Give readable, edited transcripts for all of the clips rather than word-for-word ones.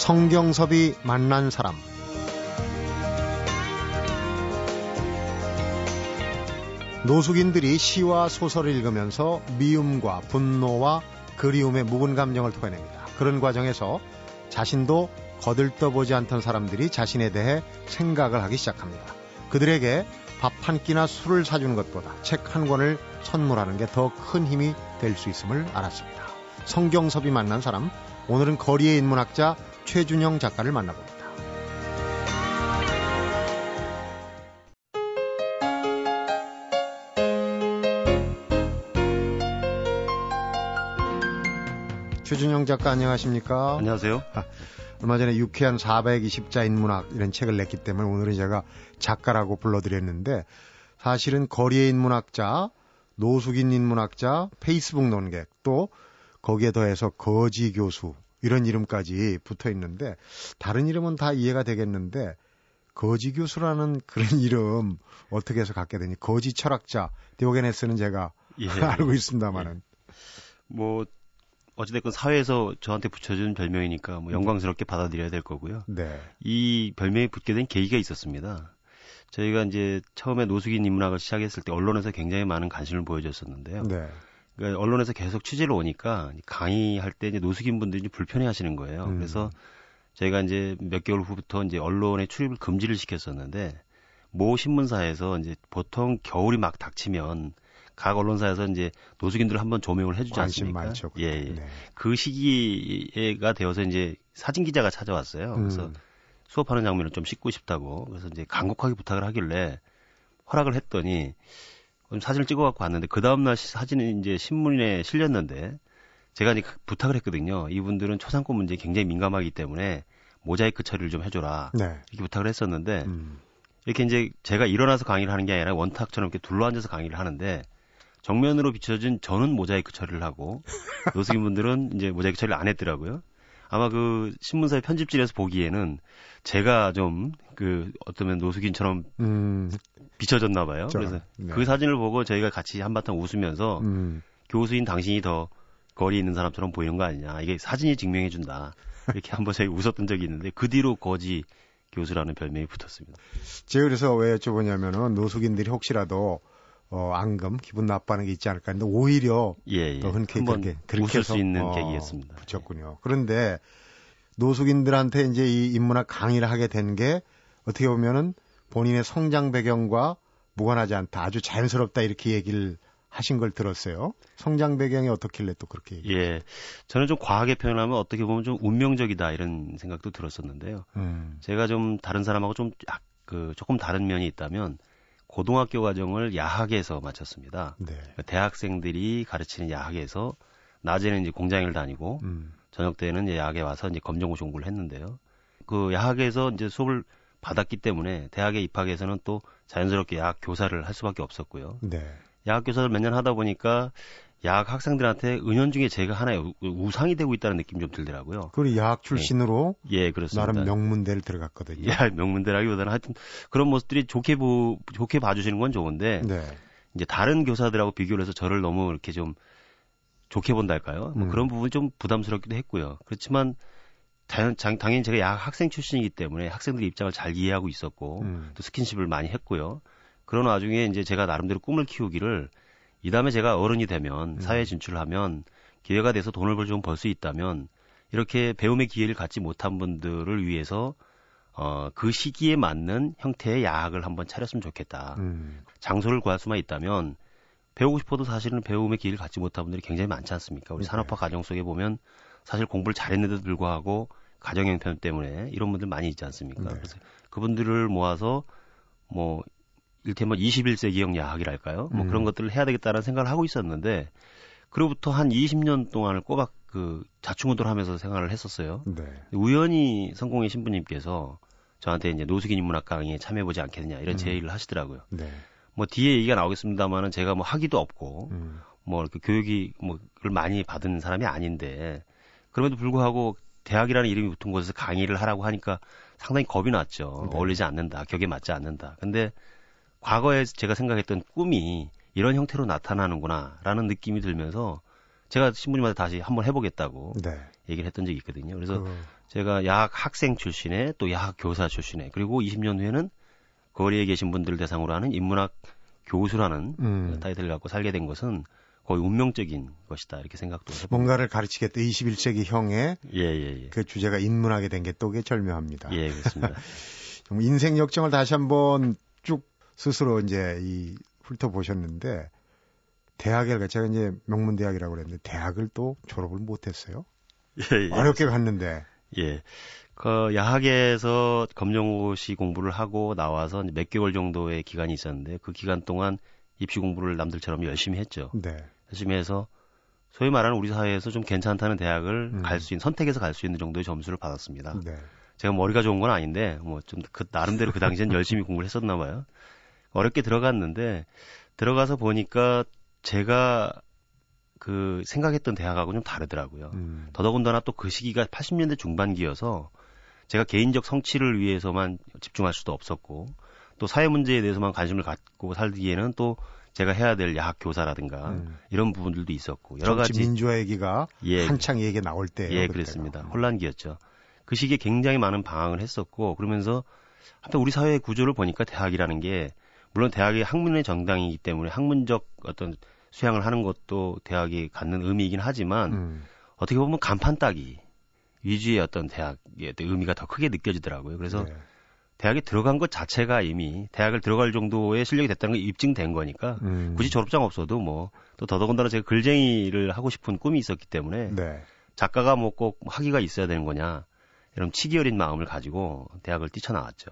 성경섭이 만난 사람. 노숙인들이 시와 소설을 읽으면서 미움과 분노와 그리움의 묵은 감정을 토해냅니다. 그런 과정에서 자신도 거들떠보지 않던 사람들이 자신에 대해 생각을 하기 시작합니다. 그들에게 밥 한 끼나 술을 사주는 것보다 책 한 권을 선물하는 게 더 큰 힘이 될 수 있음을 알았습니다. 성경섭이 만난 사람, 오늘은 거리의 인문학자 최준영 작가를 만나봅니다. 최준영 작가 안녕하십니까? 안녕하세요. 얼마 전에 유쾌한 420자 인문학 이런 책을 냈기 때문에 오늘은 제가 작가라고 불러드렸는데, 사실은 거리의 인문학자, 노숙인 인문학자, 페이스북 논객, 또 거기에 더해서 거지 교수 이런 이름까지 붙어있는데, 다른 이름은 다 이해가 되겠는데 거지 교수라는 그런 이름 어떻게 해서 갖게 되니? 거지 철학자 디오게네스는 제가 알고 있습니다만은. 뭐 어찌됐건 사회에서 저한테 붙여준 별명이니까 뭐 영광스럽게 받아들여야 될 거고요. 네. 이 별명이 붙게 된 계기가 있었습니다. 저희가 이제 처음에 노숙인 인문학을 시작했을 때 언론에서 굉장히 많은 관심을 보여줬었는데요. 네. 그러니까 언론에서 계속 취재를 오니까 강의할 때 이제 노숙인 분들이 불편해하시는 거예요. 그래서 저희가 이제 몇 개월 후부터 이제 언론에 출입을 금지를 시켰었는데, 모 신문사에서 이제 보통 겨울이 막 닥치면 각 언론사에서 이제 노숙인들을 한번 조명을 해주지 않습니까? 많죠, 예, 예. 네. 그 시기가 되어서 이제 사진 기자가 찾아왔어요. 그래서 수업하는 장면을 좀 찍고 싶다고. 그래서 이제 간곡하게 부탁을 하길래 허락을 했더니 사진을 찍어갖고 왔는데, 그 다음날 사진은 이제 신문에 실렸는데, 제가 이제 부탁을 했거든요. 이분들은 초상권 문제에 굉장히 민감하기 때문에 모자이크 처리를 좀 해줘라. 네. 이렇게 부탁을 했었는데, 이렇게 이제 제가 일어나서 강의를 하는 게 아니라 원탁처럼 이렇게 둘러앉아서 강의를 하는데, 정면으로 비춰진 저는 모자이크 처리를 하고 노숙인 분들은 이제 모자이크 처리를 안 했더라고요. 아마 그 신문사의 편집실에서 보기에는 제가 좀 그 어쩌면 노숙인처럼 비춰졌나 봐요. 그래서 네. 그 사진을 보고 저희가 같이 한바탕 웃으면서 교수인 당신이 더 거리 있는 사람처럼 보이는 거 아니냐, 이게 사진이 증명해 준다, 이렇게 한번 저희 웃었던 적이 있는데, 그 뒤로 거지 교수라는 별명이 붙었습니다. 제가 그래서 왜 여쭤보냐면은 노숙인들이 혹시라도 앙금, 기분 나빠하는 게 있지 않을까 했는데, 오히려 예. 더 흔쾌히 그렇게 웃을 수 있는 계기였습니다. 붙였군요. 예. 그런데 노숙인들한테 이제 이 인문학 강의를 하게 된 게 어떻게 보면은 본인의 성장 배경과 무관하지 않다, 아주 자연스럽다, 이렇게 얘기를 하신 걸 들었어요. 성장 배경이 어떻길래 또 그렇게 얘기했어요? 예, 저는 좀 과하게 표현하면 어떻게 보면 좀 운명적이다 이런 생각도 들었었는데요. 제가 좀 다른 사람하고 좀 조금 다른 면이 있다면, 고등학교 과정을 야학에서 마쳤습니다. 네. 그러니까 대학생들이 가르치는 야학에서 낮에는 이제 공장을 다니고 저녁 때는 이제 야학에 와서 이제 검정고시 공부를 했는데요. 그 야학에서 이제 수업을 받았기 때문에 대학에 입학해서는 또 자연스럽게 야학 교사를 할 수밖에 없었고요. 네. 야학 교사를 몇 년 하다 보니까 야학 학생들한테 은연중에 제가 하나의 우상이 되고 있다는 느낌이 좀 들더라고요. 그리고 야학 출신으로 예, 그렇습니다. 나름 명문대를 들어갔거든요. 예, 명문대라기보다는 하여튼 그런 모습들이 좋게 봐주시는 건 좋은데, 네. 이제 다른 교사들하고 비교를 해서 저를 너무 이렇게 좀 좋게 본달까요? 뭐 그런 부분이 좀 부담스럽기도 했고요. 그렇지만 당연히 제가 야학 학생 출신이기 때문에 학생들의 입장을 잘 이해하고 있었고, 또 스킨십을 많이 했고요. 그런 와중에 이제 제가 나름대로 꿈을 키우기를, 이 다음에 제가 어른이 되면 사회에 진출하면 기회가 돼서 돈을 좀 벌 수 있다면, 이렇게 배움의 기회를 갖지 못한 분들을 위해서 그 시기에 맞는 형태의 야학을 한번 차렸으면 좋겠다. 장소를 구할 수만 있다면, 배우고 싶어도 사실은 배움의 기회를 갖지 못한 분들이 굉장히 많지 않습니까? 우리 산업화 과정 속에 보면 사실 공부를 잘했는데도 불구하고 가정 형편 때문에 이런 분들 많이 있지 않습니까? 네. 그래서 그분들을 모아서 뭐 일테면 21세기형 야학이랄까요? 뭐 그런 것들을 해야 되겠다는 생각을 하고 있었는데, 그로부터 한 20년 동안을 꼬박 자충우돌하면서 생활을 했었어요. 네. 우연히 성공의 신부님께서 저한테 이제 노숙인 인문학 강의에 참여해보지 않겠느냐 이런 제의를 하시더라고요. 네. 뭐 뒤에 얘기가 나오겠습니다만은 제가 뭐 학위도 없고 뭐 이렇게 교육이 뭐를 많이 받은 사람이 아닌데, 그럼에도 불구하고 대학이라는 이름이 붙은 곳에서 강의를 하라고 하니까 상당히 겁이 났죠. 네. 어울리지 않는다, 격에 맞지 않는다. 근데 과거에 제가 생각했던 꿈이 이런 형태로 나타나는구나 라는 느낌이 들면서, 제가 신부님한테 다시 한번 해보겠다고 네. 얘기를 했던 적이 있거든요. 그래서 제가 약 학생 출신에 또 약 교사 출신에 그리고 20년 후에는 거리에 계신 분들을 대상으로 하는 인문학 교수라는 타이틀을 갖고 살게 된 것은 거의 운명적인 것이다 이렇게 생각도 해봅니다. 뭔가를 가르치겠다. 21세기 형의 그 주제가 인문학이 된 게 또 꽤 절묘합니다. 예, 그렇습니다. 인생 역정을 다시 한번 쭉 스스로 이제 이 훑어보셨는데 대학을 제가 이제 명문대학이라고 그랬는데 대학을 또 졸업을 못했어요. 어렵게 갔는데. 예. 그 야학에서 검정고시 공부를 하고 나와서 이제 몇 개월 정도의 기간이 있었는데 그 기간 동안 입시 공부를 남들처럼 열심히 했죠. 네. 열심히 해서 소위 말하는 우리 사회에서 좀 괜찮다는 대학을 갈 수 있는 선택해서 갈 수 있는 정도의 점수를 받았습니다. 네. 제가 머리가 좋은 건 아닌데 뭐 좀 그 나름대로 그 당시엔 열심히 공부를 했었나 봐요. 어렵게 들어갔는데 들어가서 보니까 제가 그 생각했던 대학하고 좀 다르더라고요. 더더군다나 또 그 시기가 80년대 중반기여서 제가 개인적 성취를 위해서만 집중할 수도 없었고 또 사회 문제에 대해서만 관심을 갖고 살기에는 또 제가 해야 될 야학 교사라든가 이런 부분들도 있었고 여러 가지 민주화 얘기가 한창 얘기 나올 때 그랬습니다. 혼란기였죠. 그 시기에 굉장히 많은 방황을 했었고 그러면서 하여튼 우리 사회의 구조를 보니까 대학이라는 게 물론 대학이 학문의 정당이기 때문에 학문적 어떤 수양을 하는 것도 대학이 갖는 의미이긴 하지만 어떻게 보면 간판 따기 위주의 어떤 대학의 의미가 더 크게 느껴지더라고요. 그래서 대학에 들어간 것 자체가 이미 대학을 들어갈 정도의 실력이 됐다는 게 입증된 거니까 굳이 졸업장 없어도 뭐 또 더더군다나 제가 글쟁이를 하고 싶은 꿈이 있었기 때문에 작가가 뭐 꼭 학위가 있어야 되는 거냐 이런 치기 어린 마음을 가지고 대학을 뛰쳐나왔죠.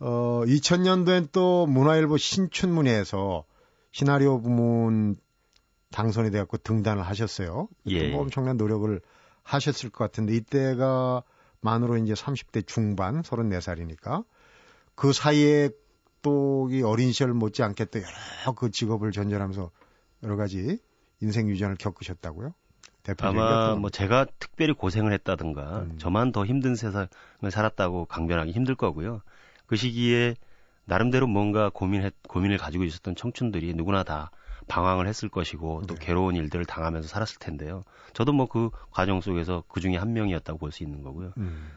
2000년도엔 또 문화일보 신춘문예에서 시나리오 부문 당선이 되었고 등단을 하셨어요. 뭐 엄청난 노력을 하셨을 것 같은데 이때가 만으로 이제 30대 중반, 34살이니까 그 사이에 또 이 어린 시절 못지않게 또 여러 그 직업을 전전하면서 여러 가지 인생 유전을 겪으셨다고요? 아마 뭐 제가 특별히 고생을 했다든가 저만 더 힘든 세상을 살았다고 강변하기 힘들 거고요. 그 시기에 나름대로 뭔가 고민을 가지고 있었던 청춘들이 누구나 다 방황을 했을 것이고 또 괴로운 일들을 당하면서 살았을 텐데요. 저도 뭐 그 과정 속에서 그 중에 한 명이었다고 볼 수 있는 거고요.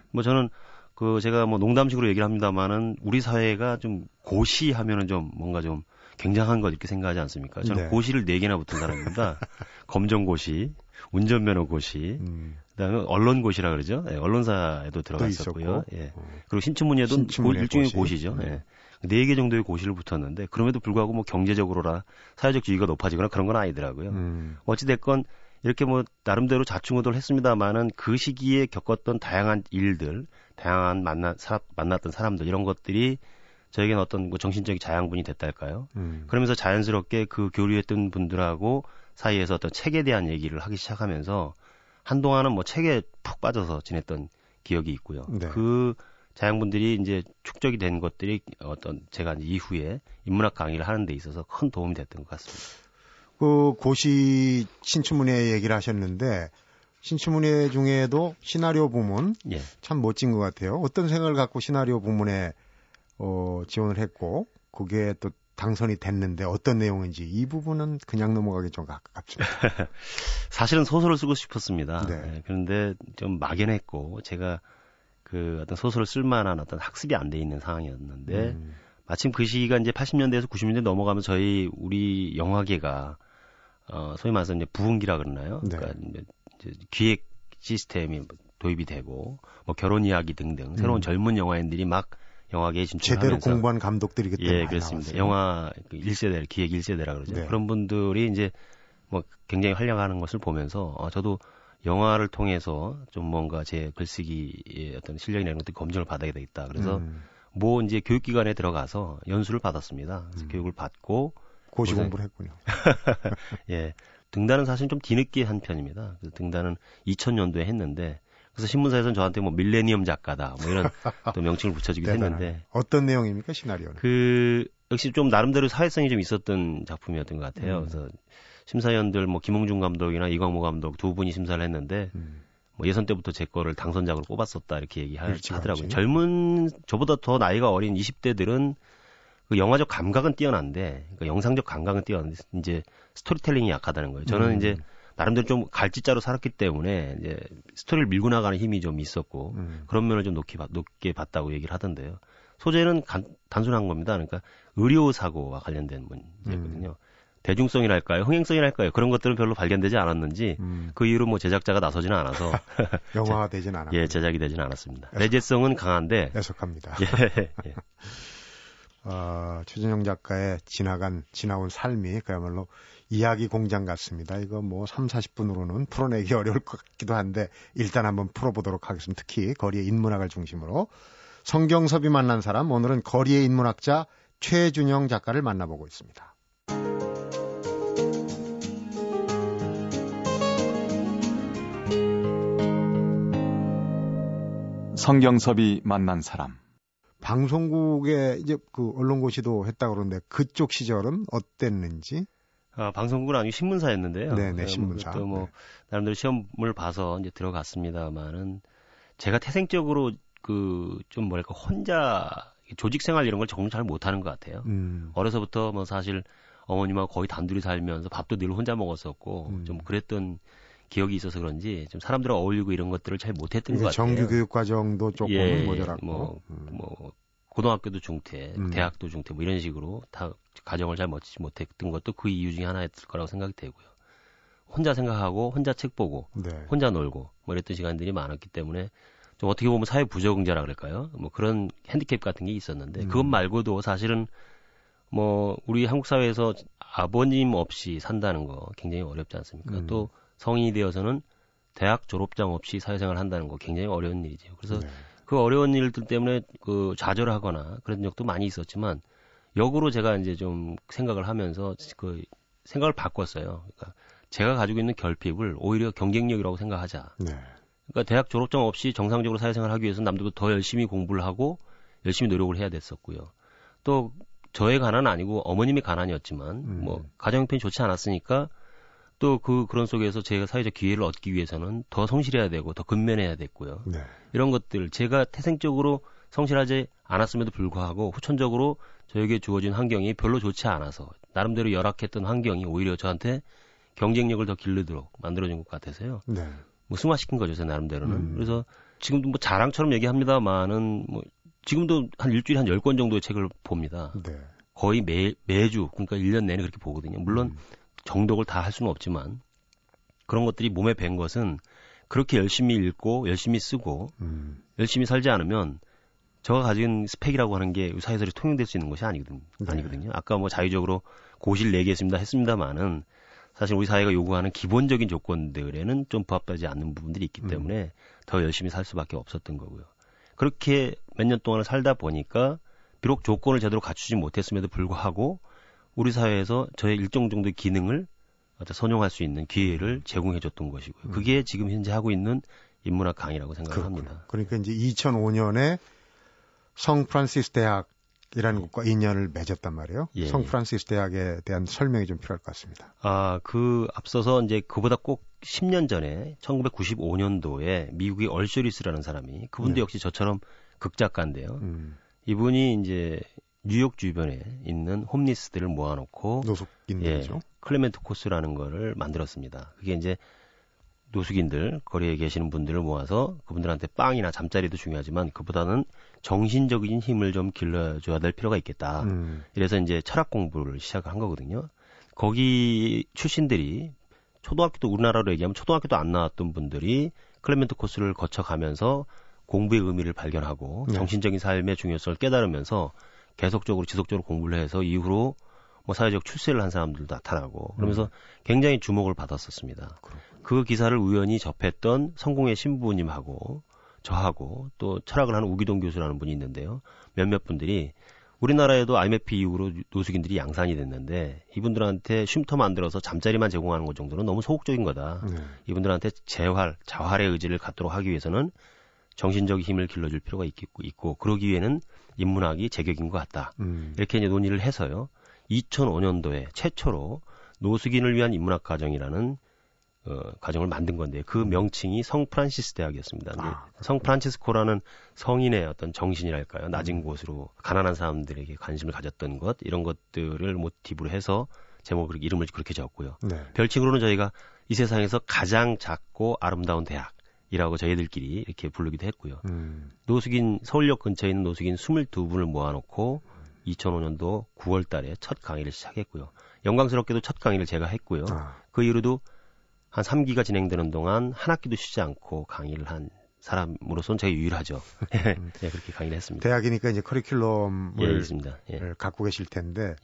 뭐 저는 그 제가 뭐 농담식으로 얘기를 합니다만은 우리 사회가 좀 고시하면은 좀 뭔가 좀 굉장한 것 이렇게 생각하지 않습니까? 저는 고시를 4개나 붙은 사람입니다. 검정고시, 운전면허고시, 그다음에 언론고시라 그러죠. 예, 언론사에도 들어가 있었고요. 예. 그리고 신춘문예도 일종의 고시죠. 예. 4개 정도의 고시를 붙었는데 그럼에도 불구하고 뭐 경제적으로나 사회적 지위가 높아지거나 그런 건 아니더라고요. 어찌됐건 이렇게 뭐 나름대로 자충우돌을 했습니다만은 그 시기에 겪었던 다양한 일들, 다양한 만났던 사람들 이런 것들이 저에게는 어떤 정신적인 자양분이 됐달까요? 그러면서 자연스럽게 그 교류했던 분들하고 사이에서 어떤 책에 대한 얘기를 하기 시작하면서 한동안은 뭐 책에 푹 빠져서 지냈던 기억이 있고요. 그 자양분들이 이제 축적이 된 것들이 어떤 제가 이후에 인문학 강의를 하는 데 있어서 큰 도움이 됐던 것 같습니다. 그 고시 신춘문예 얘기를 하셨는데 신춘문예 중에도 시나리오 부문 참 멋진 것 같아요. 어떤 생각을 갖고 시나리오 부문에 지원을 했고 그게 또 당선이 됐는데 어떤 내용인지 이 부분은 그냥 넘어가기 좀 아깝습니다. 사실은 소설을 쓰고 싶었습니다. 그런데 좀 막연했고 제가 그 어떤 소설을 쓸 만한 어떤 학습이 안 돼 있는 상황이었는데 마침 그 시기가 이제 80년대에서 90년대 넘어가면서 저희 우리 영화계가 소위 말해서 이제 부흥기라 그러나요? 그러니까 이제 기획 시스템이 도입이 되고 뭐 결혼 이야기 등등 새로운 젊은 영화인들이 막 영화계에 진출하면서 제대로 공부한 감독들이 그때 많이 그렇습니다. 나왔어요. 영화 1세대, 기획 1세대라 그러죠. 그런 분들이 이제 뭐 굉장히 활약하는 것을 보면서 저도 영화를 통해서 좀 뭔가 제 글쓰기의 어떤 실력이나 이런 것들 검증을 받아야 되겠다. 그래서 뭐 이제 교육기관에 들어가서 연수를 받았습니다. 그래서 교육을 받고 고시 공부를 했군요. 예, 등단은 사실 좀 뒤늦게 한 편입니다. 그래서 등단은 2000년도에 했는데. 그래서 신문사에서는 저한테 뭐 밀레니엄 작가다 뭐 이런 또 명칭을 붙여주기도 했는데 어떤 내용입니까 시나리오는? 그 역시 좀 나름대로 사회성이 좀 있었던 작품이었던 것 같아요. 그래서 심사위원들 뭐 김홍중 감독이나 이광모 감독 두 분이 심사를 했는데 뭐 예선 때부터 제 거를 당선작으로 꼽았었다 이렇게 얘기하더라고요. 젊은 저보다 더 나이가 어린 20대들은 그 영화적 감각은 뛰어난데 그러니까 영상적 감각은 뛰어난데 이제 스토리텔링이 약하다는 거예요. 저는 이제 나름대로 좀 갈짓자로 살았기 때문에 이제 스토리를 밀고 나가는 힘이 좀 있었고 그런 면을 좀 높게 봤다고 얘기를 하던데요. 소재는 단순한 겁니다. 그러니까 의료 사고와 관련된 문제거든요. 대중성이랄까요? 흥행성이랄까요? 그런 것들은 별로 발견되지 않았는지 그 이후로 뭐 제작자가 나서지는 않아서 영화화 되진 않았고 예, 제작이 되진 않았습니다. 내재성은 강한데 애석합니다. 예, 예. 최준영 작가의 지나온 삶이 그야말로 이야기 공장 같습니다. 이거 뭐 30-40분으로는 풀어내기 어려울 것 같기도 한데 일단 한번 풀어보도록 하겠습니다. 특히 거리의 인문학을 중심으로 성경섭이 만난 사람, 오늘은 거리의 인문학자 최준영 작가를 만나보고 있습니다. 성경섭이 만난 사람. 방송국에 이제 그 언론고시도 했다 그러는데 그쪽 시절은 어땠는지? 방송국은 아니고 신문사였는데요. 네네, 신문사. 또 뭐 나름대로 시험을 봐서 이제 들어갔습니다만은 제가 태생적으로 그 좀 뭐랄까 혼자 조직 생활 이런 걸 정말 잘 못하는 것 같아요. 어려서부터 뭐 사실 어머님하고 거의 단둘이 살면서 밥도 늘 혼자 먹었었고 좀 그랬던 기억이 있어서 그런지 좀 사람들과 어울리고 이런 것들을 잘 못했던 것 같아요. 정규 교육 과정도 조금 모자랐고 뭐 고등학교도 중퇴, 대학도 중퇴 뭐 이런 식으로 다 가정을 잘 멋지지 못했던 것도 그 이유 중에 하나였을 거라고 생각이 되고요. 혼자 생각하고 혼자 책 보고 혼자 놀고 뭐 이랬던 시간들이 많았기 때문에 좀 어떻게 보면 사회 부적응자라 그럴까요? 뭐 그런 핸디캡 같은 게 있었는데 그것 말고도 사실은 뭐 우리 한국 사회에서 아버님 없이 산다는 거 굉장히 어렵지 않습니까? 또 성인이 되어서는 대학 졸업장 없이 사회생활을 한다는 거 굉장히 어려운 일이죠. 그래서 그 어려운 일들 때문에 그 좌절하거나 그런 적도 많이 있었지만 역으로 제가 이제 좀 생각을 하면서 그 생각을 바꿨어요. 그러니까 제가 가지고 있는 결핍을 오히려 경쟁력이라고 생각하자. 그러니까 대학 졸업장 없이 정상적으로 사회생활을 하기 위해서는 남들보다 더 열심히 공부를 하고 열심히 노력을 해야 됐었고요. 또 저의 가난은 아니고 어머님의 가난이었지만 뭐 가정 형편이 좋지 않았으니까 또 그런 속에서 제가 사회적 기회를 얻기 위해서는 더 성실해야 되고 더 근면해야 됐고요. 이런 것들 제가 태생적으로 성실하지 않았음에도 불구하고 후천적으로 저에게 주어진 환경이 별로 좋지 않아서 나름대로 열악했던 환경이 오히려 저한테 경쟁력을 더 기르도록 만들어준 것 같아서요. 뭐 승화시킨 거죠, 제 나름대로는. 그래서 지금도 뭐 자랑처럼 얘기합니다만은 뭐 지금도 한 일주일에 한 10권 정도의 책을 봅니다. 거의 매주 그러니까 1년 내내 그렇게 보거든요. 물론 정독을 다 할 수는 없지만 그런 것들이 몸에 밴 것은 그렇게 열심히 읽고 열심히 쓰고 열심히 살지 않으면 제가 가진 스펙이라고 하는 게 사회에서 통용될 수 있는 것이 아니거든요. 아까 뭐 자의적으로 고시를 4개 했습니다만은 사실 우리 사회가 요구하는 기본적인 조건들에는 좀 부합되지 않는 부분들이 있기 때문에 더 열심히 살 수밖에 없었던 거고요. 그렇게 몇 년 동안을 살다 보니까 비록 조건을 제대로 갖추지 못했음에도 불구하고 우리 사회에서 저의 일정 정도의 기능을 선용할 수 있는 기회를 제공해줬던 것이고요. 그게 지금 현재 하고 있는 인문학 강의라고 생각합니다. 그러니까 이제 2005년에 성프란시스 대학이라는 곳과 인연을 맺었단 말이에요. 성프란시스 대학에 대한 설명이 좀 필요할 것 같습니다. 그 앞서서 이제 그보다 꼭 10년 전에 1995년도에 미국의 얼쇼리스라는 사람이 그분도 역시 저처럼 극작가인데요. 이분이 이제 뉴욕 주변에 있는 홈리스들을 모아놓고 노숙인들이죠. 클레멘트 코스라는 거를 만들었습니다. 그게 이제 노숙인들, 거리에 계시는 분들을 모아서 그분들한테 빵이나 잠자리도 중요하지만 그보다는 정신적인 힘을 좀 길러줘야 될 필요가 있겠다. 이래서 이제 철학 공부를 시작한 거거든요. 거기 출신들이 초등학교도 우리나라로 얘기하면 초등학교도 안 나왔던 분들이 클레멘트 코스를 거쳐가면서 공부의 의미를 발견하고 정신적인 삶의 중요성을 깨달으면서 계속적으로 지속적으로 공부를 해서 이후로 뭐 사회적 출세를 한 사람들도 나타나고 그러면서 굉장히 주목을 받았었습니다. 그 기사를 우연히 접했던 성공의 신부님하고 저하고 또 철학을 하는 우기동 교수라는 분이 있는데요. 몇몇 분들이 우리나라에도 IMF 이후로 노숙인들이 양산이 됐는데 이분들한테 쉼터 만들어서 잠자리만 제공하는 것 정도는 너무 소극적인 거다. 이분들한테 자활의 의지를 갖도록 하기 위해서는 정신적인 힘을 길러줄 필요가 있고 그러기 위해는 인문학이 제격인 것 같다. 이렇게 이제 논의를 해서요. 2005년도에 최초로 노숙인을 위한 인문학 과정이라는 과정을 만든 건데 그 명칭이 성프란시스 대학이었습니다. 성프란치스코라는 성인의 어떤 정신이랄까요. 낮은 곳으로 가난한 사람들에게 관심을 가졌던 것 이런 것들을 모티브로 해서 제목을 이름을 그렇게 지었고요. 네. 별칭으로는 저희가 이 세상에서 가장 작고 아름다운 대학이라고 저희들끼리 이렇게 부르기도 했고요. 노숙인 서울역 근처에 있는 노숙인 22분을 모아놓고 2005년도 9월 달에 첫 강의를 시작했고요. 영광스럽게도 첫 강의를 제가 했고요. 그 이후로도 한 3기가 진행되는 동안 한 학기도 쉬지 않고 강의를 한 사람으로서는 제가 유일하죠. 네, 그렇게 강의를 했습니다. 대학이니까 이제 커리큘럼을 갖고 계실 텐데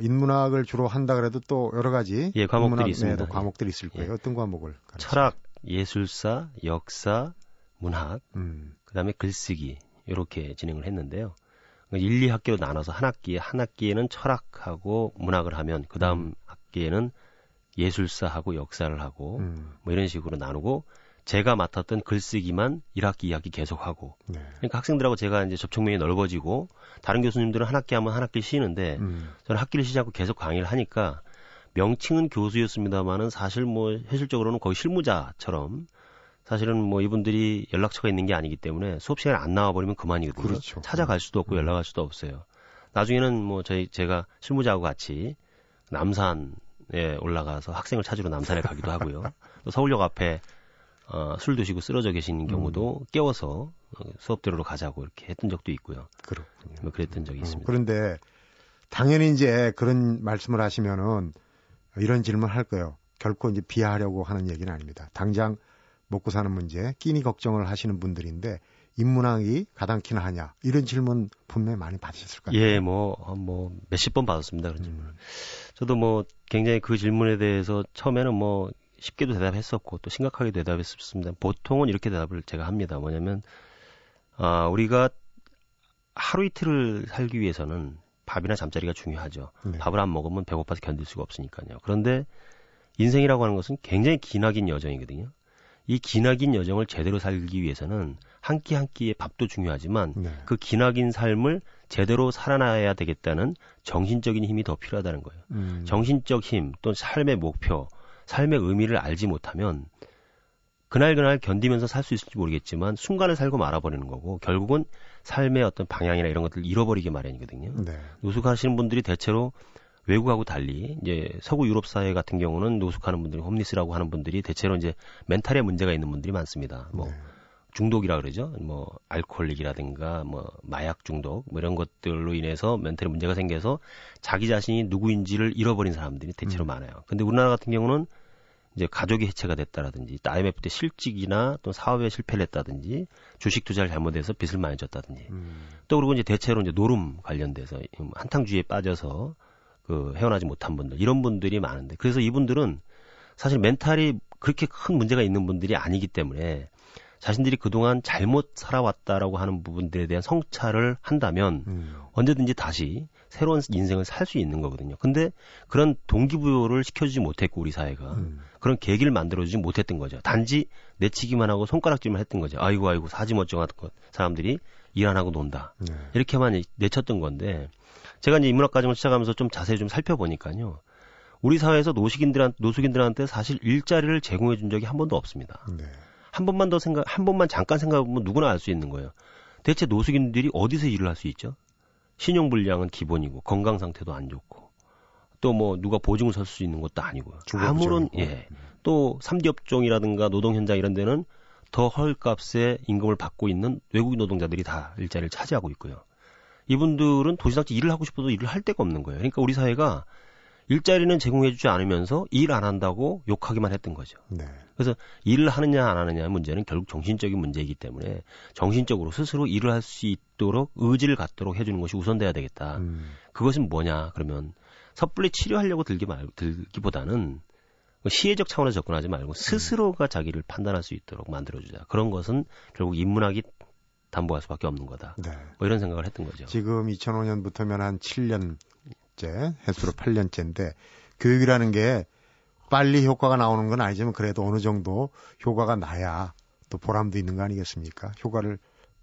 인문학을 주로 한다 그래도 또 여러 가지 과목들이 있습니다. 과목들이 있을 거예요. 어떤 과목을? 철학, 예술사, 역사, 문학, 그다음에 글쓰기 이렇게 진행을 했는데요. 1, 2학기로 나눠서 한 학기에는 철학하고 문학을 하면 그 다음 학기에는 예술사하고 역사를 하고 뭐 이런 식으로 나누고 제가 맡았던 글쓰기만 1학기, 2학기 계속하고 그러니까 학생들하고 제가 이제 접촉면이 넓어지고 다른 교수님들은 한 학기 하면 한 학기 쉬는데 저는 학기를 쉬지 않고 계속 강의를 하니까 명칭은 교수였습니다만은 사실 뭐 현실적으로는 거의 실무자처럼 사실은 뭐 이분들이 연락처가 있는 게 아니기 때문에 수업 시간에 안 나와버리면 그만이거든요. 그렇죠. 찾아갈 수도 없고 연락할 수도 없어요. 나중에는 뭐 제가 실무자하고 같이 남산에 올라가서 학생을 찾으러 남산에 가기도 하고요. 또 서울역 앞에 술 드시고 쓰러져 계시는 경우도 깨워서 수업대로 가자고 이렇게 했던 적도 있고요. 그렇군요. 뭐 그랬던 적이 있습니다. 그런데 당연히 이제 그런 말씀을 하시면은 이런 질문을 할 거예요. 결코 이제 비하하려고 하는 얘기는 아닙니다. 당장 먹고 사는 문제, 끼니 걱정을 하시는 분들인데 인문학이 가당키나 하냐 이런 질문 분명히 많이 받으셨을 거예요. 예, 뭐 몇십 번 받았습니다 그런 질문을. 저도 뭐 굉장히 그 질문에 대해서 처음에는 뭐 쉽게도 대답했었고 또 심각하게 대답했었습니다. 보통은 이렇게 대답을 제가 합니다. 뭐냐면 우리가 하루 이틀을 살기 위해서는 밥이나 잠자리가 중요하죠. 밥을 안 먹으면 배고파서 견딜 수가 없으니까요. 그런데 인생이라고 하는 것은 굉장히 기나긴 여정이거든요. 이 기나긴 여정을 제대로 살기 위해서는 한 끼 한 끼의 밥도 중요하지만 그 기나긴 삶을 제대로 살아나야 되겠다는 정신적인 힘이 더 필요하다는 거예요. 정신적 힘 또는 삶의 목표, 삶의 의미를 알지 못하면 그날 견디면서 살 수 있을지 모르겠지만 순간을 살고 말아버리는 거고 결국은 삶의 어떤 방향이나 이런 것들을 잃어버리게 마련이거든요. 노숙하시는 분들이 대체로 외국하고 달리 이제 서구 유럽 사회 같은 경우는 노숙하는 분들이 홈리스라고 하는 분들이 대체로 이제 멘탈에 문제가 있는 분들이 많습니다. 뭐 중독이라 그러죠. 뭐 알코올릭이라든가 뭐 마약 중독 뭐 이런 것들로 인해서 멘탈에 문제가 생겨서 자기 자신이 누구인지를 잃어버린 사람들이 대체로 많아요. 근데 우리나라 같은 경우는 이제 가족이 해체가 됐다라든지 IMF 때 실직이나 또 사업에 실패를 했다든지 주식 투자를 잘못해서 빚을 많이 졌다든지 또 그리고 이제 대체로 이제 노름 관련돼서 한탕주의에 빠져서 헤어나지 못한 분들 이런 분들이 많은데 그래서 이분들은 사실 멘탈이 그렇게 큰 문제가 있는 분들이 아니기 때문에 자신들이 그동안 잘못 살아왔다라고 하는 부분들에 대한 성찰을 한다면 언제든지 다시 새로운 인생을 살 수 있는 거거든요. 근데 그런 동기부여를 시켜주지 못했고 우리 사회가 그런 계기를 만들어주지 못했던 거죠. 단지 내치기만 하고 손가락질만 했던 거죠. 아이고 사지머쩡한 것 사람들이 일 안 하고 논다. 이렇게만 내쳤던 건데 제가 이제 인문학 과정을 시작하면서 좀 자세히 좀 살펴보니까요. 우리 사회에서 노숙인들한테 사실 일자리를 제공해 준 적이 한 번도 없습니다. 한 번만 잠깐 생각해보면 누구나 알 수 있는 거예요. 대체 노숙인들이 어디서 일을 할 수 있죠? 신용불량은 기본이고 건강 상태도 안 좋고 또 뭐 누가 보증을 설 수 있는 것도 아니고 아무런 또 3D 업종이라든가 노동 현장 이런 데는 더 헐값에 임금을 받고 있는 외국인 노동자들이 다 일자리를 차지하고 있고요. 이분들은 도시락지 일을 하고 싶어도 일을 할 데가 없는 거예요. 그러니까 우리 사회가 일자리는 제공해주지 않으면서 일 안 한다고 욕하기만 했던 거죠. 그래서 일을 하느냐 안 하느냐의 문제는 결국 정신적인 문제이기 때문에 정신적으로 스스로 일을 할 수 있도록 의지를 갖도록 해주는 것이 우선돼야 되겠다. 그것은 뭐냐 그러면 섣불리 치료하려고 들기보다는 시혜적 차원에서 접근하지 말고 스스로가 자기를 판단할 수 있도록 만들어주자. 그런 것은 결국 인문학이 담보할 수밖에 없는 거다. 뭐 이런 생각을 했던 거죠. 지금 2005년부터면 한 7년째, 해수로 8년째인데 교육이라는 게 빨리 효과가 나오는 건 아니지만 그래도 어느 정도 효과가 나야 또 보람도 있는 거 아니겠습니까? 효과를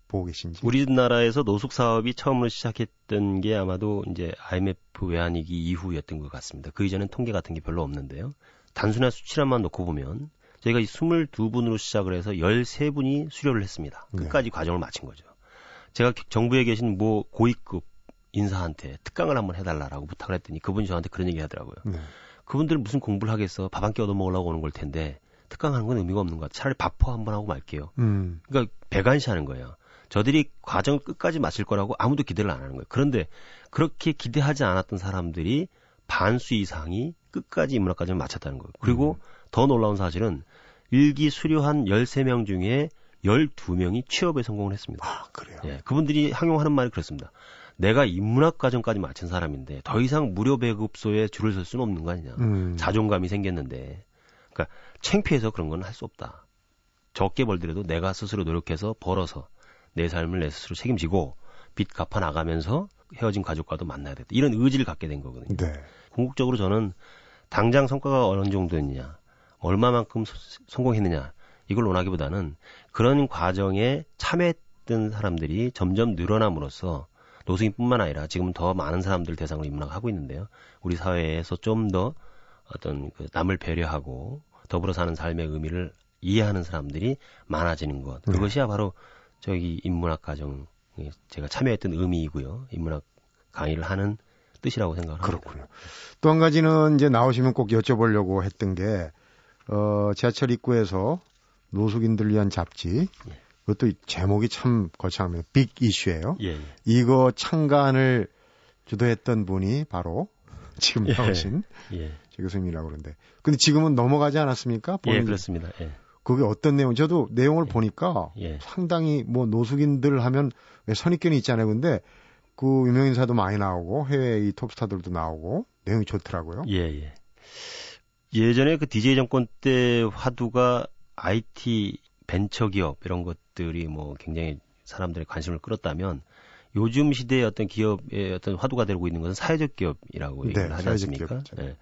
보고 계신지. 우리나라에서 노숙 사업이 처음으로 시작했던 게 아마도 이제 IMF 외환위기 이후였던 것 같습니다. 그 이전엔 통계 같은 게 별로 없는데요. 단순한 수치란만 놓고 보면 저희가 22분으로 시작을 해서 13분이 수료를 했습니다. 끝까지 과정을 마친 거죠. 제가 정부에 계신 뭐 고위급 인사한테 특강을 한번 해달라라고 부탁을 했더니 그분이 저한테 그런 얘기 하더라고요. 네. 그분들 무슨 공부를 하겠어. 밥 한 끼 얻어먹으려고 오는 걸 텐데 특강하는 건 의미가 없는 거야. 차라리 밥포 한번 하고 말게요. 그러니까 배관시하는 거예요. 저들이 과정 끝까지 마칠 거라고 아무도 기대를 안 하는 거예요. 그런데 그렇게 기대하지 않았던 사람들이 반수 이상이 끝까지 인문학과정을 마쳤다는 거예요. 그리고 더 놀라운 사실은 일기 수료한 13명 중에 12명이 취업에 성공을 했습니다. 아, 그래요? 예, 그분들이 항용하는 말이 그렇습니다. 내가 인문학과정까지 마친 사람인데 더 이상 무료 배급소에 줄을 설 수는 없는 거 아니냐. 자존감이 생겼는데. 그러니까 창피해서 그런 건 할 수 없다. 적게 벌더라도 내가 스스로 노력해서 벌어서 내 삶을 내 스스로 책임지고 빚 갚아 나가면서 헤어진 가족과도 만나야 되겠다. 이런 의지를 갖게 된 거거든요. 네. 궁극적으로 저는 당장 성과가 어느 정도였느냐, 얼마만큼 성공했느냐 이걸 논하기보다는 그런 과정에 참여했던 사람들이 점점 늘어남으로써 노숙인뿐만 아니라 지금 더 많은 사람들 대상으로 인문학하고 있는데요. 우리 사회에서 좀 더 어떤 그 남을 배려하고 더불어 사는 삶의 의미를 이해하는 사람들이 많아지는 것. 그것이야 바로 저기 인문학 과정에 제가 참여했던 의미이고요. 인문학 강의를 하는 뜻이라고 생각을 합니다. 그렇군요. 또 한 가지는 이제 나오시면 꼭 여쭤보려고 했던 게 지하철 입구에서 노숙인들 위한 잡지. 예. 그것도 제목이 참 거창합니다. 빅 이슈예요. 예, 예. 이거 창간을 주도했던 분이 바로 지금 나오신 제 교수님이라고 그러는데. 근데 지금은 넘어가지 않았습니까? 본인... 예, 그렇습니다. 예. 그게 어떤 내용? 저도 내용을 보니까 상당히 뭐 노숙인들 하면 왜 선입견이 있잖아요. 근데 그 유명 인사도 많이 나오고 해외 이 톱스타들도 나오고 내용이 좋더라고요. 예, 예. 예전에 그 DJ 정권 때 화두가 IT 벤처기업 이런 것들이 뭐 굉장히 사람들의 관심을 끌었다면 요즘 시대의 어떤 기업의 어떤 화두가 되고 있는 것은 사회적 기업이라고 얘기를 하지 않습니까? 네.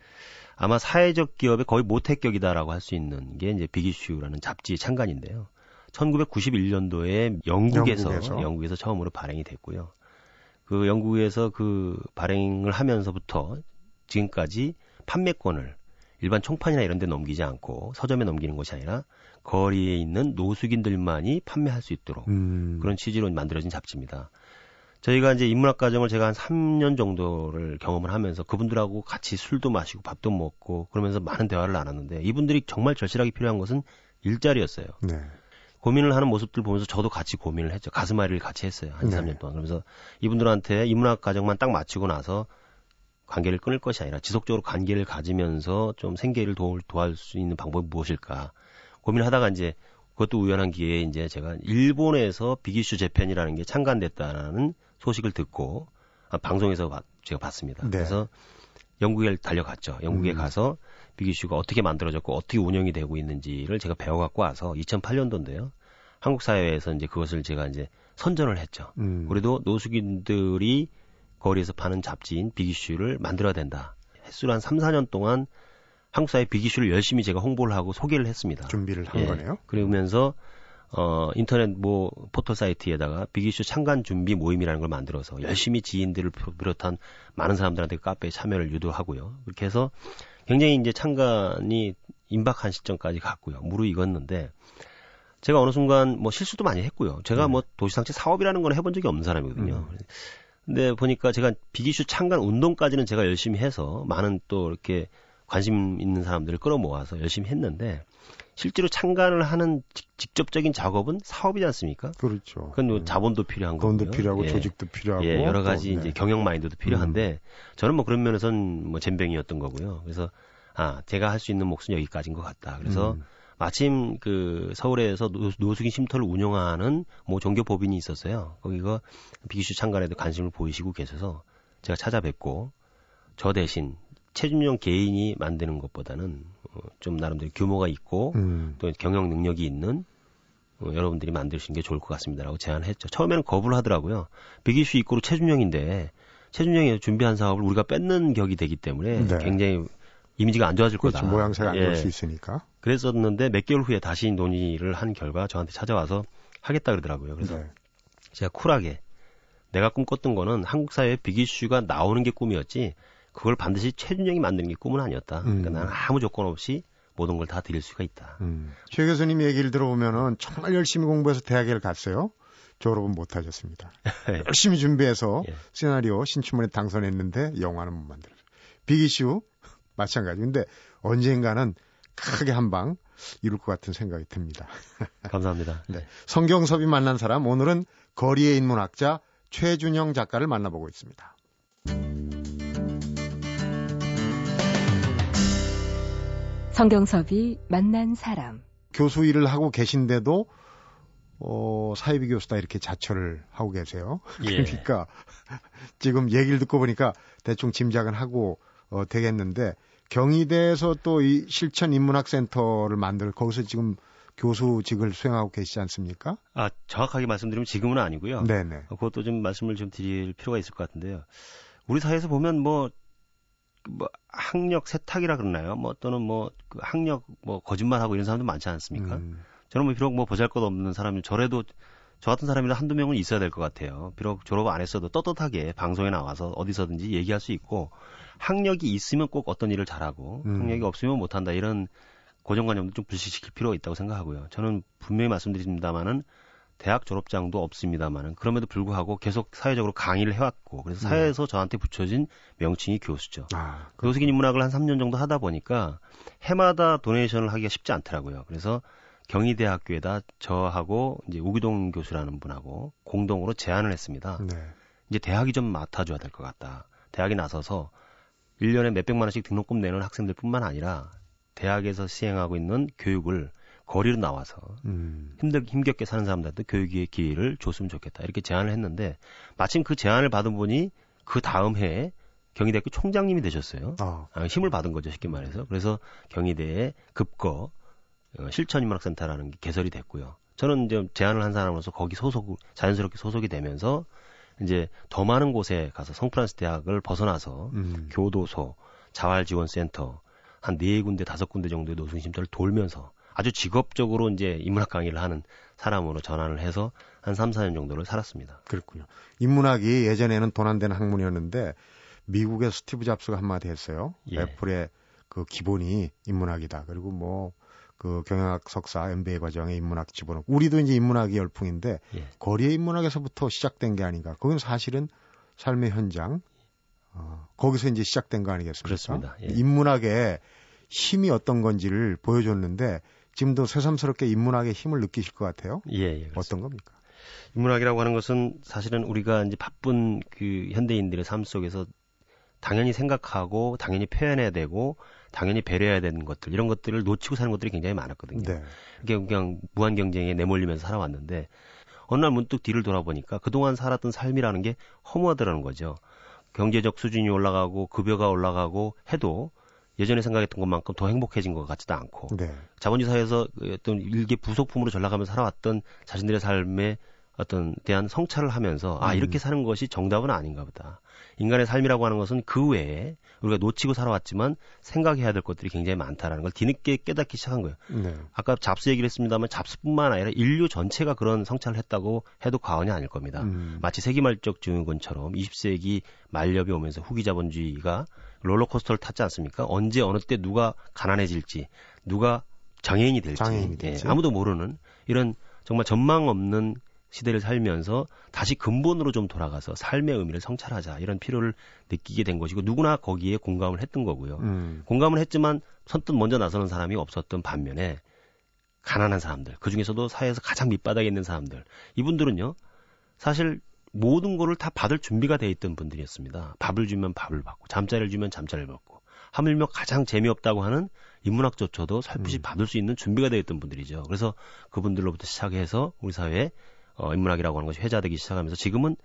아마 사회적 기업의 거의 모태격이다라고 할 수 있는 게 이제 빅 이슈라는 잡지의 창간인데요. 1991년도에 영국에서 처음으로 발행이 됐고요. 그 영국에서 그 발행을 하면서부터 지금까지 판매권을 일반 총판이나 이런 데 넘기지 않고 서점에 넘기는 것이 아니라 거리에 있는 노숙인들만이 판매할 수 있도록 그런 취지로 만들어진 잡지입니다. 저희가 이제 인문학 과정을 제가 한 3년 정도를 경험을 하면서 그분들하고 같이 술도 마시고 밥도 먹고 그러면서 많은 대화를 나눴는데 이분들이 정말 절실하게 필요한 것은 일자리였어요. 네. 고민을 하는 모습들 보면서 저도 같이 고민을 했죠. 가슴앓이를 같이 했어요. 한 3년 동안. 그러면서 이분들한테 인문학 과정만 딱 마치고 나서 관계를 끊을 것이 아니라 지속적으로 관계를 가지면서 좀 생계를 도와줄 수 있는 방법이 무엇일까 고민하다가 이제 그것도 우연한 기회에 이제 제가 일본에서 빅 이슈 재팬이라는 게 창간됐다는 소식을 듣고 방송에서 제가 봤습니다. 네. 그래서 영국에 달려갔죠. 영국에 가서 빅 이슈가 어떻게 만들어졌고 어떻게 운영이 되고 있는지를 제가 배워갖고 와서 2008년도인데요. 한국 사회에서 이제 그것을 제가 이제 선전을 했죠. 그래도 노숙인들이 거리에서 파는 잡지인 빅 이슈를 만들어야 된다. 횟수로 한 3, 4년 동안 한국 사회 빅 이슈를 열심히 제가 홍보를 하고 소개를 했습니다. 준비를 한 거네요. 그러면서 인터넷 뭐 포털 사이트에다가 빅 이슈 창간 준비 모임이라는 걸 만들어서 열심히 지인들을 비롯한 많은 사람들한테 카페에 참여를 유도하고요. 그렇게 해서 굉장히 이제 창간이 임박한 시점까지 갔고요. 무르익었는데 제가 어느 순간 뭐 실수도 많이 했고요. 제가 뭐 도시상체 사업이라는 걸 해본 적이 없는 사람이거든요. 근데 보니까 제가 빅 이슈 창간 운동까지는 제가 열심히 해서 많은 또 이렇게 관심 있는 사람들을 끌어모아서 열심히 했는데 실제로 창간을 하는 직접적인 작업은 사업이지 않습니까? 그렇죠. 그건 뭐 자본도 필요한 거고요. 돈도 필요하고 조직도 필요하고 여러 가지 또, 이제 경영 마인드도 필요한데 저는 뭐 그런 면에서는 뭐 젬병이었던 거고요. 그래서 제가 할 수 있는 몫은 여기까지인 것 같다. 그래서 마침 그 서울에서 노숙인 쉼터를 운영하는 뭐 종교법인이 있었어요. 거기가 빅 이슈 창간에도 관심을 보이시고 계셔서 제가 찾아뵙고 저 대신 최준영 개인이 만드는 것보다는 좀 나름대로 규모가 있고 또 경영 능력이 있는 여러분들이 만드시는 게 좋을 것 같습니다라고 제안을 했죠. 처음에는 거부를 하더라고요. 빅 이슈 입고로 최준영인데 최준영이 준비한 사업을 우리가 뺏는 격이 되기 때문에 굉장히 이미지가 안 좋아질 거다. 모양새가 안 좋을 수 있으니까. 그랬었는데 몇 개월 후에 다시 논의를 한 결과 저한테 찾아와서 하겠다 그러더라고요. 그래서 제가 쿨하게 내가 꿈꿨던 거는 한국 사회의 빅 이슈가 나오는 게 꿈이었지 그걸 반드시 최준영이 만드는 게 꿈은 아니었다. 그러니까 나는 아무 조건 없이 모든 걸 다 드릴 수가 있다. 최 교수님 얘기를 들어보면은 정말 열심히 공부해서 대학에 갔어요. 졸업은 못하셨습니다. 열심히 준비해서 예. 시나리오 신춘문예 당선했는데 영화는 못 만들었어요. 빅 이슈 마찬가지인데 언젠가는 크게 한방 이룰 것 같은 생각이 듭니다. 감사합니다. 네. 성경섭이 만난 사람, 오늘은 거리의 인문학자 최준영 작가를 만나보고 있습니다. 성경섭이 만난 사람. 교수 일을 하고 계신데도 사이비 교수다 이렇게 자처를 하고 계세요. 예. 그러니까 지금 얘기를 듣고 보니까 대충 짐작은 하고 되겠는데, 경희대에서 또 이 실천 인문학 센터를 거기서 지금 교수직을 수행하고 계시지 않습니까? 아, 정확하게 말씀드리면 지금은 아니고요. 네네. 그것도 좀 말씀을 좀 드릴 필요가 있을 것 같은데요. 우리 사회에서 보면 뭐 학력 세탁이라 그러나요? 뭐 또는 뭐 학력 뭐 거짓말하고 이런 사람도 많지 않습니까? 저는 뭐 비록 뭐 보잘것없는 사람이 저래도 저 같은 사람이라 한두 명은 있어야 될 것 같아요. 비록 졸업 안 했어도 떳떳하게 방송에 나와서 어디서든지 얘기할 수 있고, 학력이 있으면 꼭 어떤 일을 잘하고 학력이 없으면 못한다, 이런 고정관념도 좀 불식시킬 필요가 있다고 생각하고요. 저는 분명히 말씀드립니다만은 대학 졸업장도 없습니다만은 그럼에도 불구하고 계속 사회적으로 강의를 해왔고, 그래서 사회에서 저한테 붙여진 명칭이 교수죠. 아, 교수긴 인문학을 한 3년 정도 하다 보니까 해마다 도네이션을 하기가 쉽지 않더라고요. 그래서 경희대학교에다 저하고 이제 오기동 교수라는 분하고 공동으로 제안을 했습니다. 네. 이제 대학이 좀 맡아줘야 될 것 같다. 대학이 나서서 1년에 몇백만 원씩 등록금 내는 학생들 뿐만 아니라 대학에서 시행하고 있는 교육을 거리로 나와서 힘겹게 사는 사람들한테 교육의 기회를 줬으면 좋겠다, 이렇게 제안을 했는데, 마침 그 제안을 받은 분이 그 다음 해에 경희대학교 총장님이 되셨어요. 힘을 받은 거죠, 쉽게 말해서. 그래서 경희대에 급거 실천인문학센터라는 게 개설이 됐고요. 저는 이제 제안을 한 사람으로서 거기 자연스럽게 소속이 되면서 이제 더 많은 곳에 가서 성프란스 대학을 벗어나서 교도소, 자활지원센터 한 4군데, 5군데 정도의 노숙심터를 돌면서 아주 직업적으로 이제 인문학 강의를 하는 사람으로 전환을 해서 한 3, 4년 정도를 살았습니다. 그렇군요. 인문학이 예전에는 돈 안 되는 학문이었는데, 미국의 스티브 잡스가 한마디 했어요. 예. 애플의 그 기본이 인문학이다. 그리고 그 경영학 석사 MBA 과정에 인문학 집어넣고, 우리도 이제 인문학이 열풍인데 예. 거리의 인문학에서부터 시작된 게 아닌가. 그건 사실은 삶의 현장, 거기서 이제 시작된 거 아니겠습니까? 그렇습니다. 예. 인문학의 힘이 어떤 건지를 보여줬는데, 지금도 새삼스럽게 인문학의 힘을 느끼실 것 같아요. 예, 어떤 겁니까? 인문학이라고 하는 것은 사실은 우리가 이제 바쁜 그 현대인들의 삶 속에서 당연히 생각하고 당연히 표현해야 되고 당연히 배려해야 되는 것들, 이런 것들을 놓치고 사는 것들이 굉장히 많았거든요. 네. 그냥 무한 경쟁에 내몰리면서 살아왔는데, 어느 날 문득 뒤를 돌아보니까 그동안 살았던 삶이라는 게 허무하더라는 거죠. 경제적 수준이 올라가고 급여가 올라가고 해도 예전에 생각했던 것만큼 더 행복해진 것 같지도 않고, 네. 자본주의 사회에서 어떤 일개 부속품으로 전락하면서 살아왔던 자신들의 삶에 대한 성찰을 하면서 이렇게 사는 것이 정답은 아닌가 보다. 인간의 삶이라고 하는 것은 그 외에 우리가 놓치고 살아왔지만 생각해야 될 것들이 굉장히 많다라는 걸 뒤늦게 깨닫기 시작한 거예요. 네. 아까 잡스 얘기를 했습니다만, 잡스뿐만 아니라 인류 전체가 그런 성찰을 했다고 해도 과언이 아닐 겁니다. 마치 세기말적 증후군처럼 20세기 말엽이 오면서 후기 자본주의가 롤러코스터를 탔지 않습니까? 언제 어느 때 누가 가난해질지, 누가 장애인이 될지. 아무도 모르는 이런 정말 전망 없는 시대를 살면서 다시 근본으로 좀 돌아가서 삶의 의미를 성찰하자, 이런 필요를 느끼게 된 것이고, 누구나 거기에 공감을 했던 거고요. 공감을 했지만 선뜻 먼저 나서는 사람이 없었던 반면에, 가난한 사람들, 그중에서도 사회에서 가장 밑바닥에 있는 사람들, 이분들은요 사실 모든 거를 다 받을 준비가 돼 있던 분들이었습니다. 밥을 주면 밥을 받고, 잠자리를 주면 잠자리를 받고, 하물며 가장 재미없다고 하는 인문학조차도 살포시 받을 수 있는 준비가 돼 있던 분들이죠. 그래서 그분들로부터 시작해서 우리 사회에 인문학이라고 하는 것이 회자되기 시작하면서, 지금은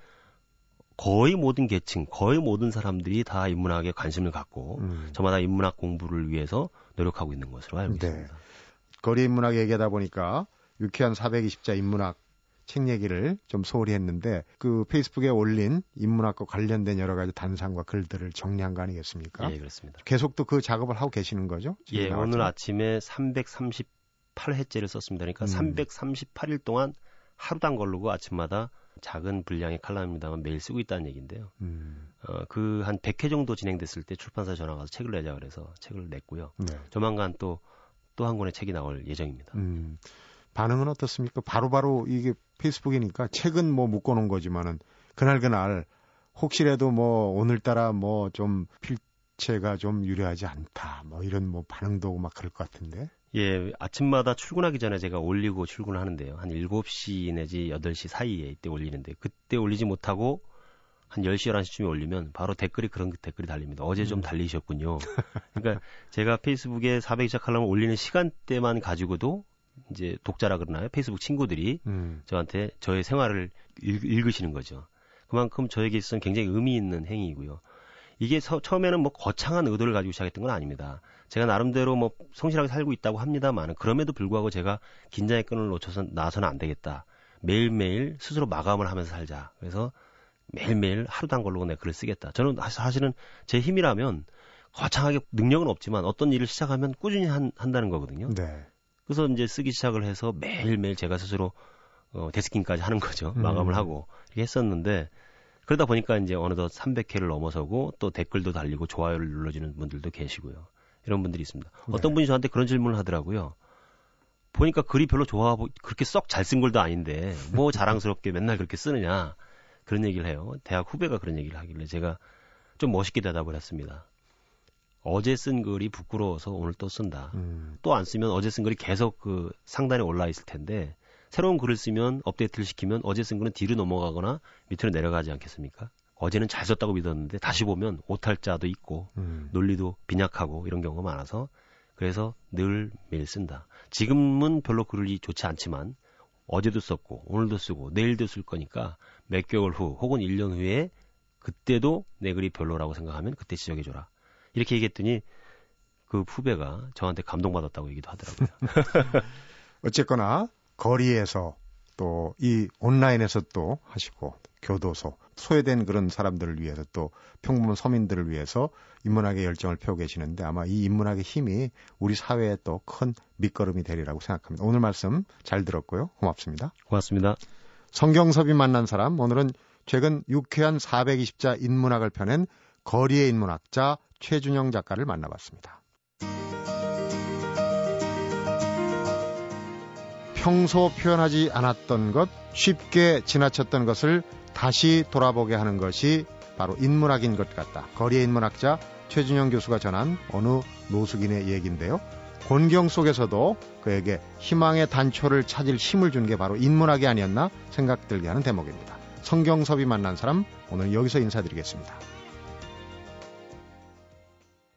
거의 모든 계층, 거의 모든 사람들이 다 인문학에 관심을 갖고 저마다 인문학 공부를 위해서 노력하고 있는 것으로 알고 있습니다. 네. 거리 인문학 얘기하다 보니까 유쾌한 420자 인문학 책 얘기를 좀 소홀히 했는데, 그 페이스북에 올린 인문학과 관련된 여러 가지 단상과 글들을 정리한 거 아니겠습니까? 예, 그렇습니다. 계속 또 그 작업을 하고 계시는 거죠? 예, 나왔죠? 오늘 아침에 338회째를 썼습니다. 그러니까 338일 동안 하루당 걸르고 아침마다 작은 분량의 칼럼입니다만 매일 쓰고 있다는 얘기인데요. 그 한 100회 정도 진행됐을 때 출판사에 전화가서 책을 내자 그래서 책을 냈고요. 네. 조만간 또 한 권의 책이 나올 예정입니다. 반응은 어떻습니까? 바로바로 이게 페이스북이니까 책은 뭐 묶어놓은 거지만은 그날그날 혹시라도 뭐 오늘따라 뭐 좀 필체가 좀 유려하지 않다 뭐 이런 뭐 반응도 오고 막 그럴 것 같은데. 예, 아침마다 출근하기 전에 제가 올리고 출근하는데요. 한 7시 내지 8시 사이에 이때 올리는데 그때 올리지 못하고 한 10시, 11시쯤에 올리면 바로 댓글이 그런 댓글이 달립니다. 어제 좀 달리셨군요. 그러니까 제가 페이스북에 400이 시작하려면 올리는 시간대만 가지고도 이제 독자라 그러나요? 페이스북 친구들이 저한테 저의 생활을 읽으시는 거죠. 그만큼 저에게 있어서는 굉장히 의미 있는 행위이고요. 이게 처음에는 뭐 거창한 의도를 가지고 시작했던 건 아닙니다. 제가 나름대로 뭐 성실하게 살고 있다고 합니다만 그럼에도 불구하고 제가 긴장의 끈을 놓쳐서 나서는 안 되겠다. 매일매일 스스로 마감을 하면서 살자. 그래서 매일매일 하루도 안 걸리고 내 글을 쓰겠다. 저는 사실은 제 힘이라면 거창하게 능력은 없지만 어떤 일을 시작하면 꾸준히 한다는 거거든요. 네. 그래서 이제 쓰기 시작을 해서 매일매일 제가 스스로 데스킹까지 하는 거죠. 마감을 하고 이렇게 했었는데 그러다 보니까 이제 어느덧 300회를 넘어서고 또 댓글도 달리고 좋아요를 눌러주는 분들도 계시고요. 이런 분들이 있습니다. 네. 어떤 분이 저한테 그런 질문을 하더라고요. 보니까 글이 별로 좋아하고 그렇게 썩 잘 쓴 글도 아닌데 뭐 자랑스럽게 맨날 그렇게 쓰느냐. 그런 얘기를 해요. 대학 후배가 그런 얘기를 하길래 제가 좀 멋있게 대답을 했습니다. 어제 쓴 글이 부끄러워서 오늘 또 쓴다. 또 안 쓰면 어제 쓴 글이 계속 그 상단에 올라 있을 텐데 새로운 글을 쓰면 업데이트를 시키면 어제 쓴 글은 뒤로 넘어가거나 밑으로 내려가지 않겠습니까? 어제는 잘 썼다고 믿었는데 다시 보면 오탈자도 있고 논리도 빈약하고 이런 경우가 많아서 그래서 늘 매일 쓴다. 지금은 별로 글이 좋지 않지만 어제도 썼고 오늘도 쓰고 내일도 쓸 거니까 몇 개월 후 혹은 1년 후에 그때도 내 글이 별로라고 생각하면 그때 지적해줘라. 이렇게 얘기했더니 그 후배가 저한테 감동받았다고 얘기도 하더라고요. 어쨌거나 거리에서 또 이 온라인에서 또 하시고 교도소, 소외된 그런 사람들을 위해서 또 평범한 서민들을 위해서 인문학의 열정을 펴고 계시는데 아마 이 인문학의 힘이 우리 사회에 또 큰 밑거름이 되리라고 생각합니다. 오늘 말씀 잘 들었고요. 고맙습니다. 고맙습니다. 성경섭이 만난 사람, 오늘은 최근 유쾌한 420자 인문학을 펴낸 거리의 인문학자 최준영 작가를 만나봤습니다. 평소 표현하지 않았던 것, 쉽게 지나쳤던 것을 다시 돌아보게 하는 것이 바로 인문학인 것 같다. 거리의 인문학자 최준영 교수가 전한 어느 노숙인의 얘기인데요. 곤경 속에서도 그에게 희망의 단초를 찾을 힘을 준 게 바로 인문학이 아니었나 생각들게 하는 대목입니다. 성경섭이 만난 사람, 오늘 여기서 인사드리겠습니다.